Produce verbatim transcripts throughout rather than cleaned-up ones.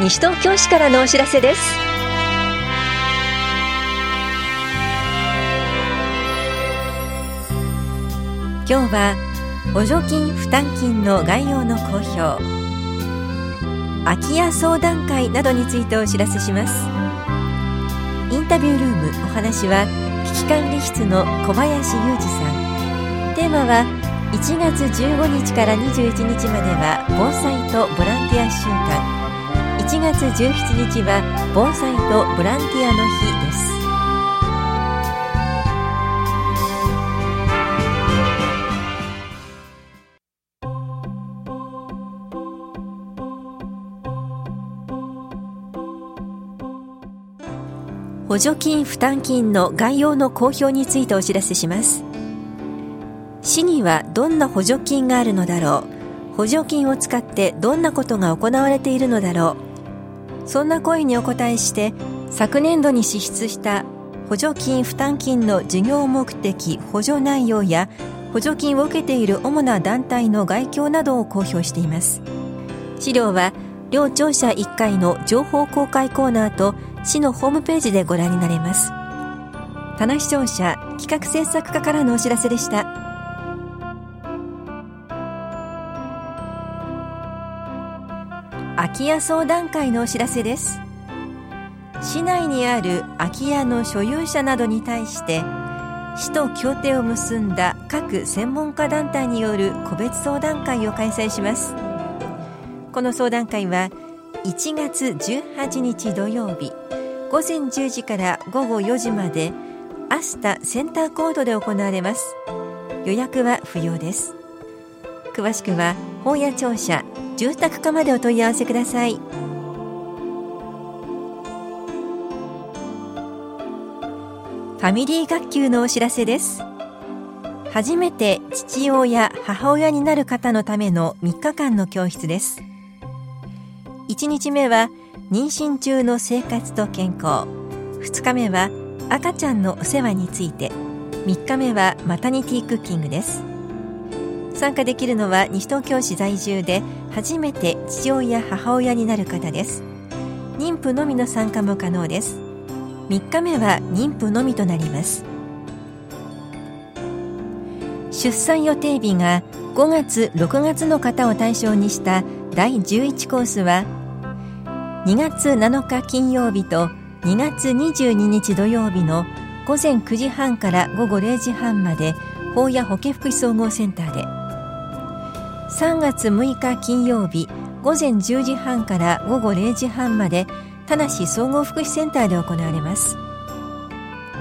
西東京市からのお知らせです。今日は補助金負担金の概要の公表、空き家相談会などについてお知らせします。インタビュールーム、お話は危機管理室の小林雄二さん。テーマはいちがつじゅうごにちからにじゅういちにちまでは防災とボランティア週間、いちがつじゅうしちにちは防災とボランティアの日です。補助金負担金の概要の公表についてお知らせします。市にはどんな補助金があるのだろう、補助金を使ってどんなことが行われているのだろう、そんな声にお答えして昨年度に支出した補助金負担金の事業目的補助内容や補助金を受けている主な団体の概況などを公表しています。資料は両庁舎いっかいの情報公開コーナーと市のホームページでご覧になれます。田無庁舎企画制作課からのお知らせでした。空き家相談会のお知らせです。市内にある空き家の所有者などに対して市と協定を結んだ各専門家団体による個別相談会を開催します。この相談会はいちがつじゅうはちにち土曜日ごぜんじゅうじからごごよじまでアスタセンターコートで行われます。予約は不要です。詳しくは本屋庁舎住宅課までお問い合わせください。ファミリー学級のお知らせです。初めて父親母親になる方のためのみっかかんの教室です。いちにちめは妊娠中の生活と健康、ふつかめは赤ちゃんのお世話について、みっかめはマタニティクッキングです。参加できるのは西東京市在住で初めて父親母親になる方です。妊婦のみの参加も可能です。みっかめは妊婦のみとなります。出産予定日がごがつろくがつの方を対象にしただいじゅういちコースはにがつなのか金曜日とにがつにじゅうににち土曜日のごぜんくじはんからごごれいじはんまで保谷保健福祉総合センターで、さんがつむいか金曜日ごぜんじゅうじはんからごごれいじはんまで田無総合福祉センターで行われます。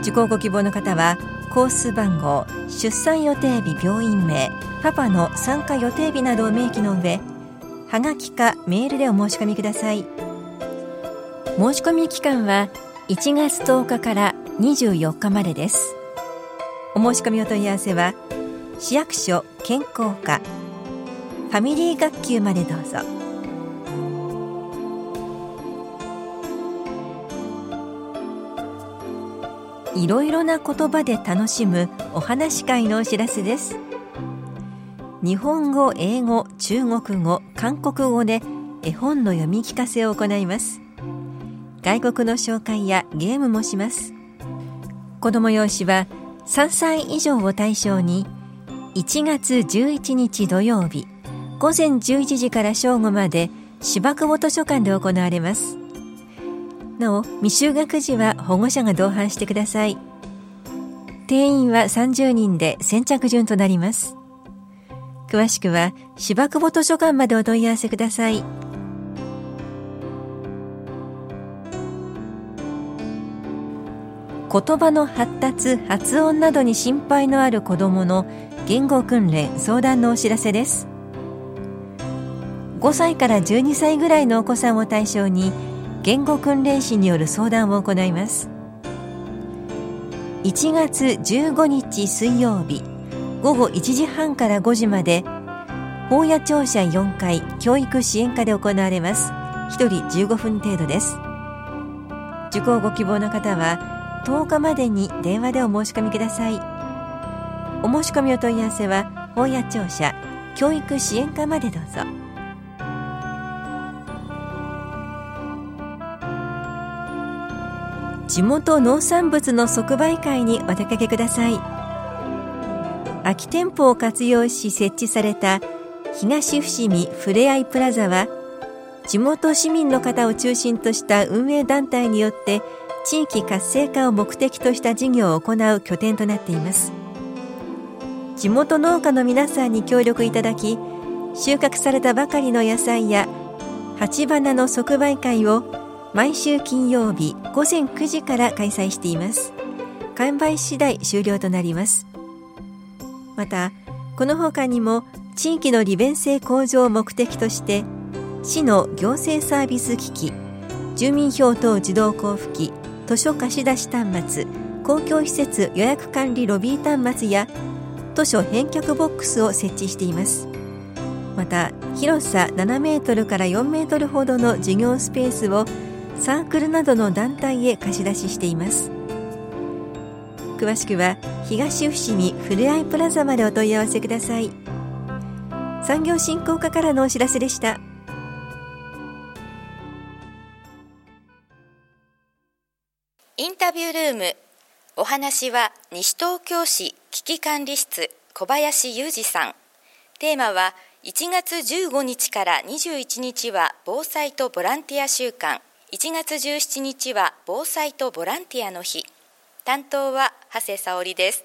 受講ご希望の方はコース番号、出産予定日、病院名、パパの参加予定日などを明記の上、はがきかメールでお申し込みください。申し込み期間はいちがつとおかからにじゅうよっかまでです。お申し込みお問い合わせは市役所健康課ファミリー学級までどうぞ。いろいろな言葉で楽しむお話会のお知らせです。日本語、英語、中国語、韓国語で絵本の読み聞かせを行います。外国の紹介やゲームもします。子ども用紙はさんさいいじょうを対象にいちがつじゅういちにち土曜日ごぜんじゅういちじから正午まで芝久保図書館で行われます。なお未就学児は保護者が同伴してください。定員はさんじゅうにんで先着順となります。詳しくは芝久保図書館までお問い合わせください。言葉の発達発音などに心配のある子どもの言語訓練相談のお知らせです。ごさいからじゅうにさいぐらいのお子さんを対象に言語訓練士による相談を行います。いちがつじゅうごにち水曜日ごごいちじはんからごじまで保谷庁舎よんかい教育支援課で行われます。ひとりじゅうごふん程度です。受講ご希望の方はとおかまでに電話でお申し込みください。お申し込みお問い合わせは保谷庁舎教育支援課までどうぞ。地元農産物の即売会にお出かけください。空き店舗を活用し設置された東伏見ふれあいプラザは、地元市民の方を中心とした運営団体によって地域活性化を目的とした事業を行う拠点となっています。地元農家の皆さんに協力いただき、収穫されたばかりの野菜や鉢花の即売会を毎週金曜日午前くじから開催しています。完売次第終了となります。またこの他にも、地域の利便性向上を目的として、市の行政サービス機器、住民票等自動交付機、図書貸し出し端末、公共施設予約管理ロビー端末や図書返却ボックスを設置しています。また広さななメートルからよんメートルほどの事業スペースをサークルなどの団体へ貸し出ししています。詳しくは東伏見ふれあいプラザまでお問い合わせください。産業振興課からのお知らせでした。インタビュールーム、お話は西東京市危機管理室小林裕二さん。テーマはいちがつじゅうごにちからにじゅういちにちは防災とボランティア週間、いちがつじゅうしちにちは防災とボランティアの日。担当は長谷沙織です。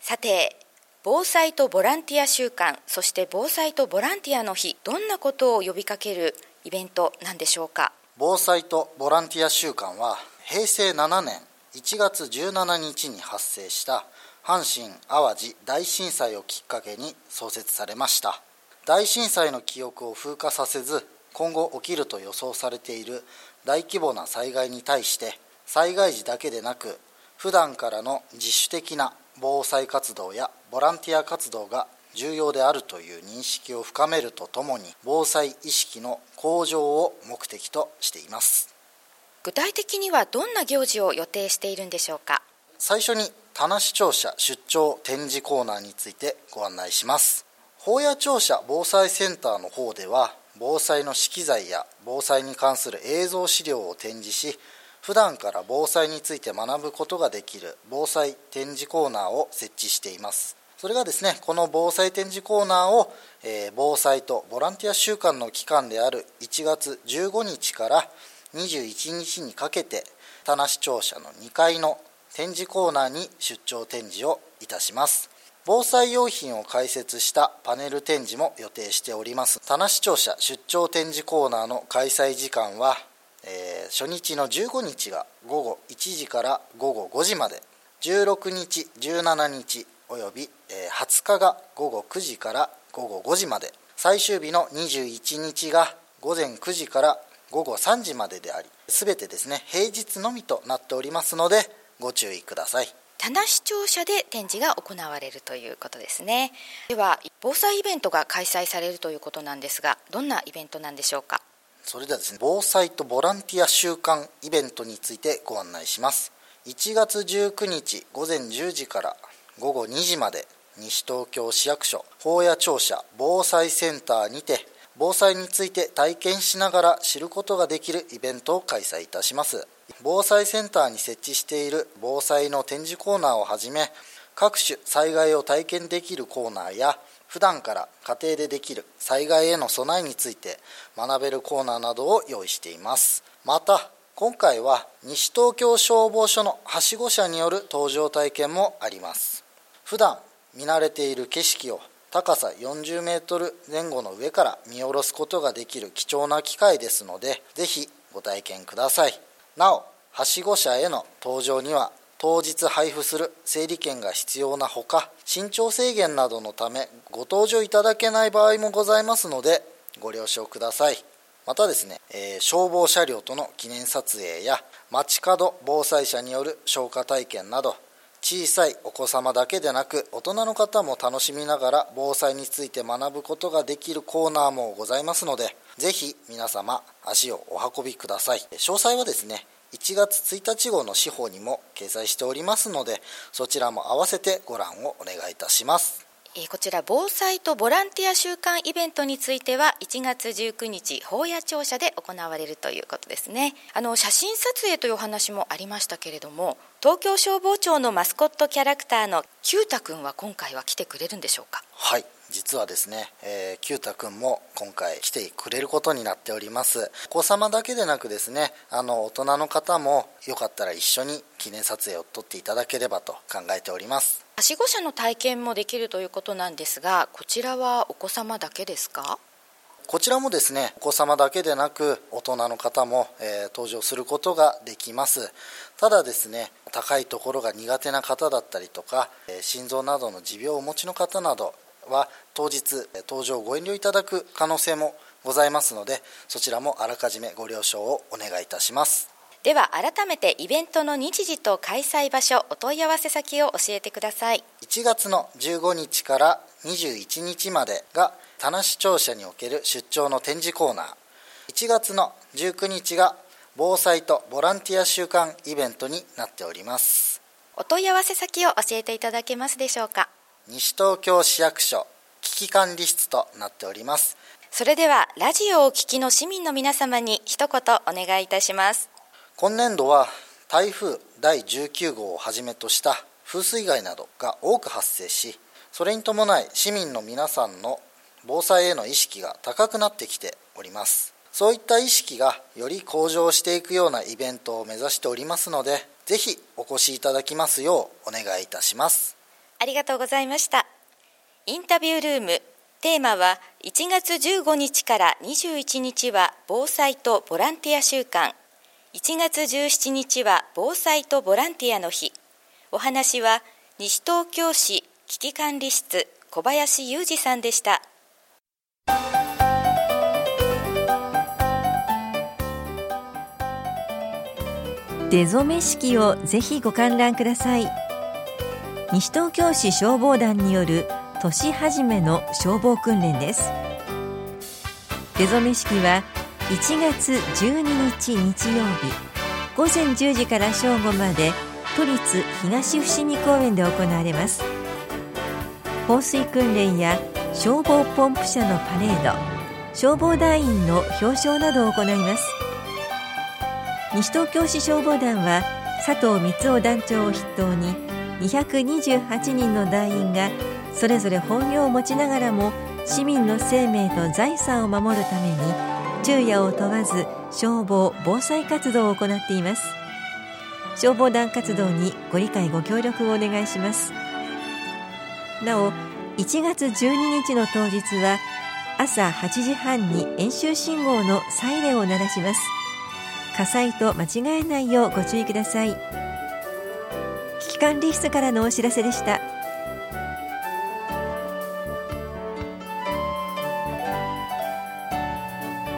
さて、防災とボランティア週間、そして防災とボランティアの日、どんなことを呼びかけるイベントなんでしょうか。防災とボランティア週間はへいせいななねんいちがつじゅうしちにちに発生した阪神・淡路大震災をきっかけに創設されました。大震災の記憶を風化させず、今後起きると予想されている大規模な災害に対して、災害時だけでなく普段からの自主的な防災活動やボランティア活動が重要であるという認識を深めるとともに、防災意識の向上を目的としています。具体的にはどんな行事を予定しているんでしょうか。最初に田無庁舎出張展示コーナーについてご案内します。保谷庁舎防災センターの方では、防災の資機材や防災に関する映像資料を展示し、普段から防災について学ぶことができる防災展示コーナーを設置しています。それがですね、この防災展示コーナーを、えー、防災とボランティア週間の期間であるいちがつじゅうごにちからにじゅういちにちにかけて、田無庁舎のにかいの展示コーナーに出張展示をいたします。防災用品を開設したパネル展示も予定しております。田無庁舎出張展示コーナーの開催時間は、えー、初日のじゅうごにちがごごいちじからごごごじまで、じゅうろくにち、じゅうしちにちおよびはつかがごごくじからごごごじまで、最終日のにじゅういちにちがごぜんくじからごごさんじまでであり、すべてですね、平日のみとなっておりますのでご注意ください。田無庁舎で展示が行われるということですね。では、防災イベントが開催されるということなんですが、どんなイベントなんでしょうか。それではですね、防災とボランティア週間イベントについてご案内します。いちがつじゅうくにちごぜんじゅうじからごごにじまで、西東京市役所保谷庁舎防災センターにて、防災について体験しながら知ることができるイベントを開催いたします。防災センターに設置している防災の展示コーナーをはじめ、各種災害を体験できるコーナーや、普段から家庭でできる災害への備えについて学べるコーナーなどを用意しています。また、今回は西東京消防署のはしご車による搭乗体験もあります。普段見慣れている景色を高さよんじゅうメートル前後の上から見下ろすことができる貴重な機会ですので、ぜひご体験ください。なお、はしご車への搭乗には当日配布する整理券が必要なほか、身長制限などのためご搭乗いただけない場合もございますので、ご了承ください。またですね、えー、消防車両との記念撮影や街角防災車による消火体験など、小さいお子様だけでなく大人の方も楽しみながら防災について学ぶことができるコーナーもございますので、ぜひ皆様足をお運びください。詳細はですね、いちがつついたち号の司法にも掲載しておりますので、そちらも合わせてご覧をお願いいたします。こちら防災とボランティア週間イベントについては、いちがつじゅうくにち保谷庁舎で行われるということですね。あの写真撮影というお話もありましたけれども、東京消防庁のマスコットキャラクターのキュータくんは今回は来てくれるんでしょうか。はい、実はですね、えー、キュータくんも今回来てくれることになっております。お子様だけでなくですね、あの大人の方もよかったら一緒に記念撮影を撮っていただければと考えております。はしご車の体験もできるということなんですが、こちらはお子様だけですか。こちらもですね、お子様だけでなく大人の方も、えー、登場することができます。ただですね、高いところが苦手な方だったりとか、えー、心臓などの持病をお持ちの方などは当日登場ご遠慮いただく可能性もございますので、そちらもあらかじめご了承をお願いいたします。では改めてイベントの日時と開催場所、お問い合わせ先を教えてください。いちがつのじゅうごにちからにじゅういちにちまでが田無庁舎における出張の展示コーナー、いちがつのじゅうくにちが防災とボランティア週間イベントになっております。お問い合わせ先を教えていただけますでしょうか。西東京市役所危機管理室となっております。それではラジオを聞きの市民の皆様に一言お願いいたします。今年度は台風だいじゅうきゅうごうをはじめとした風水害などが多く発生し、それに伴い市民の皆さんの防災への意識が高くなってきております。そういった意識がより向上していくようなイベントを目指しておりますので、ぜひお越しいただきますようお願いいたします。ありがとうございました。インタビュールーム、テーマはいちがつじゅうごにちからにじゅういちにちは防災とボランティア週間、いちがつじゅうしちにちは防災とボランティアの日。お話は西東京市危機管理室小林雄二さんでした。出初め式をぜひご観覧ください。西東京市消防団による年始めの消防訓練です。出初め式はいちがつじゅうににち日曜日、ごぜんじゅうじから正午まで都立東伏見公園で行われます。放水訓練や消防ポンプ車のパレード、消防団員の表彰などを行います。西東京市消防団は佐藤光雄団長を筆頭ににひゃくにじゅうはちにんの団員がそれぞれ本業を持ちながらも市民の生命と財産を守るために昼夜を問わず消防・防災活動を行っています。消防団活動にご理解ご協力をお願いします。なおいちがつじゅうににちの当日は朝はちじはんに演習信号のサイレンを鳴らします。火災と間違えないようご注意ください。危機管理室からのお知らせでした。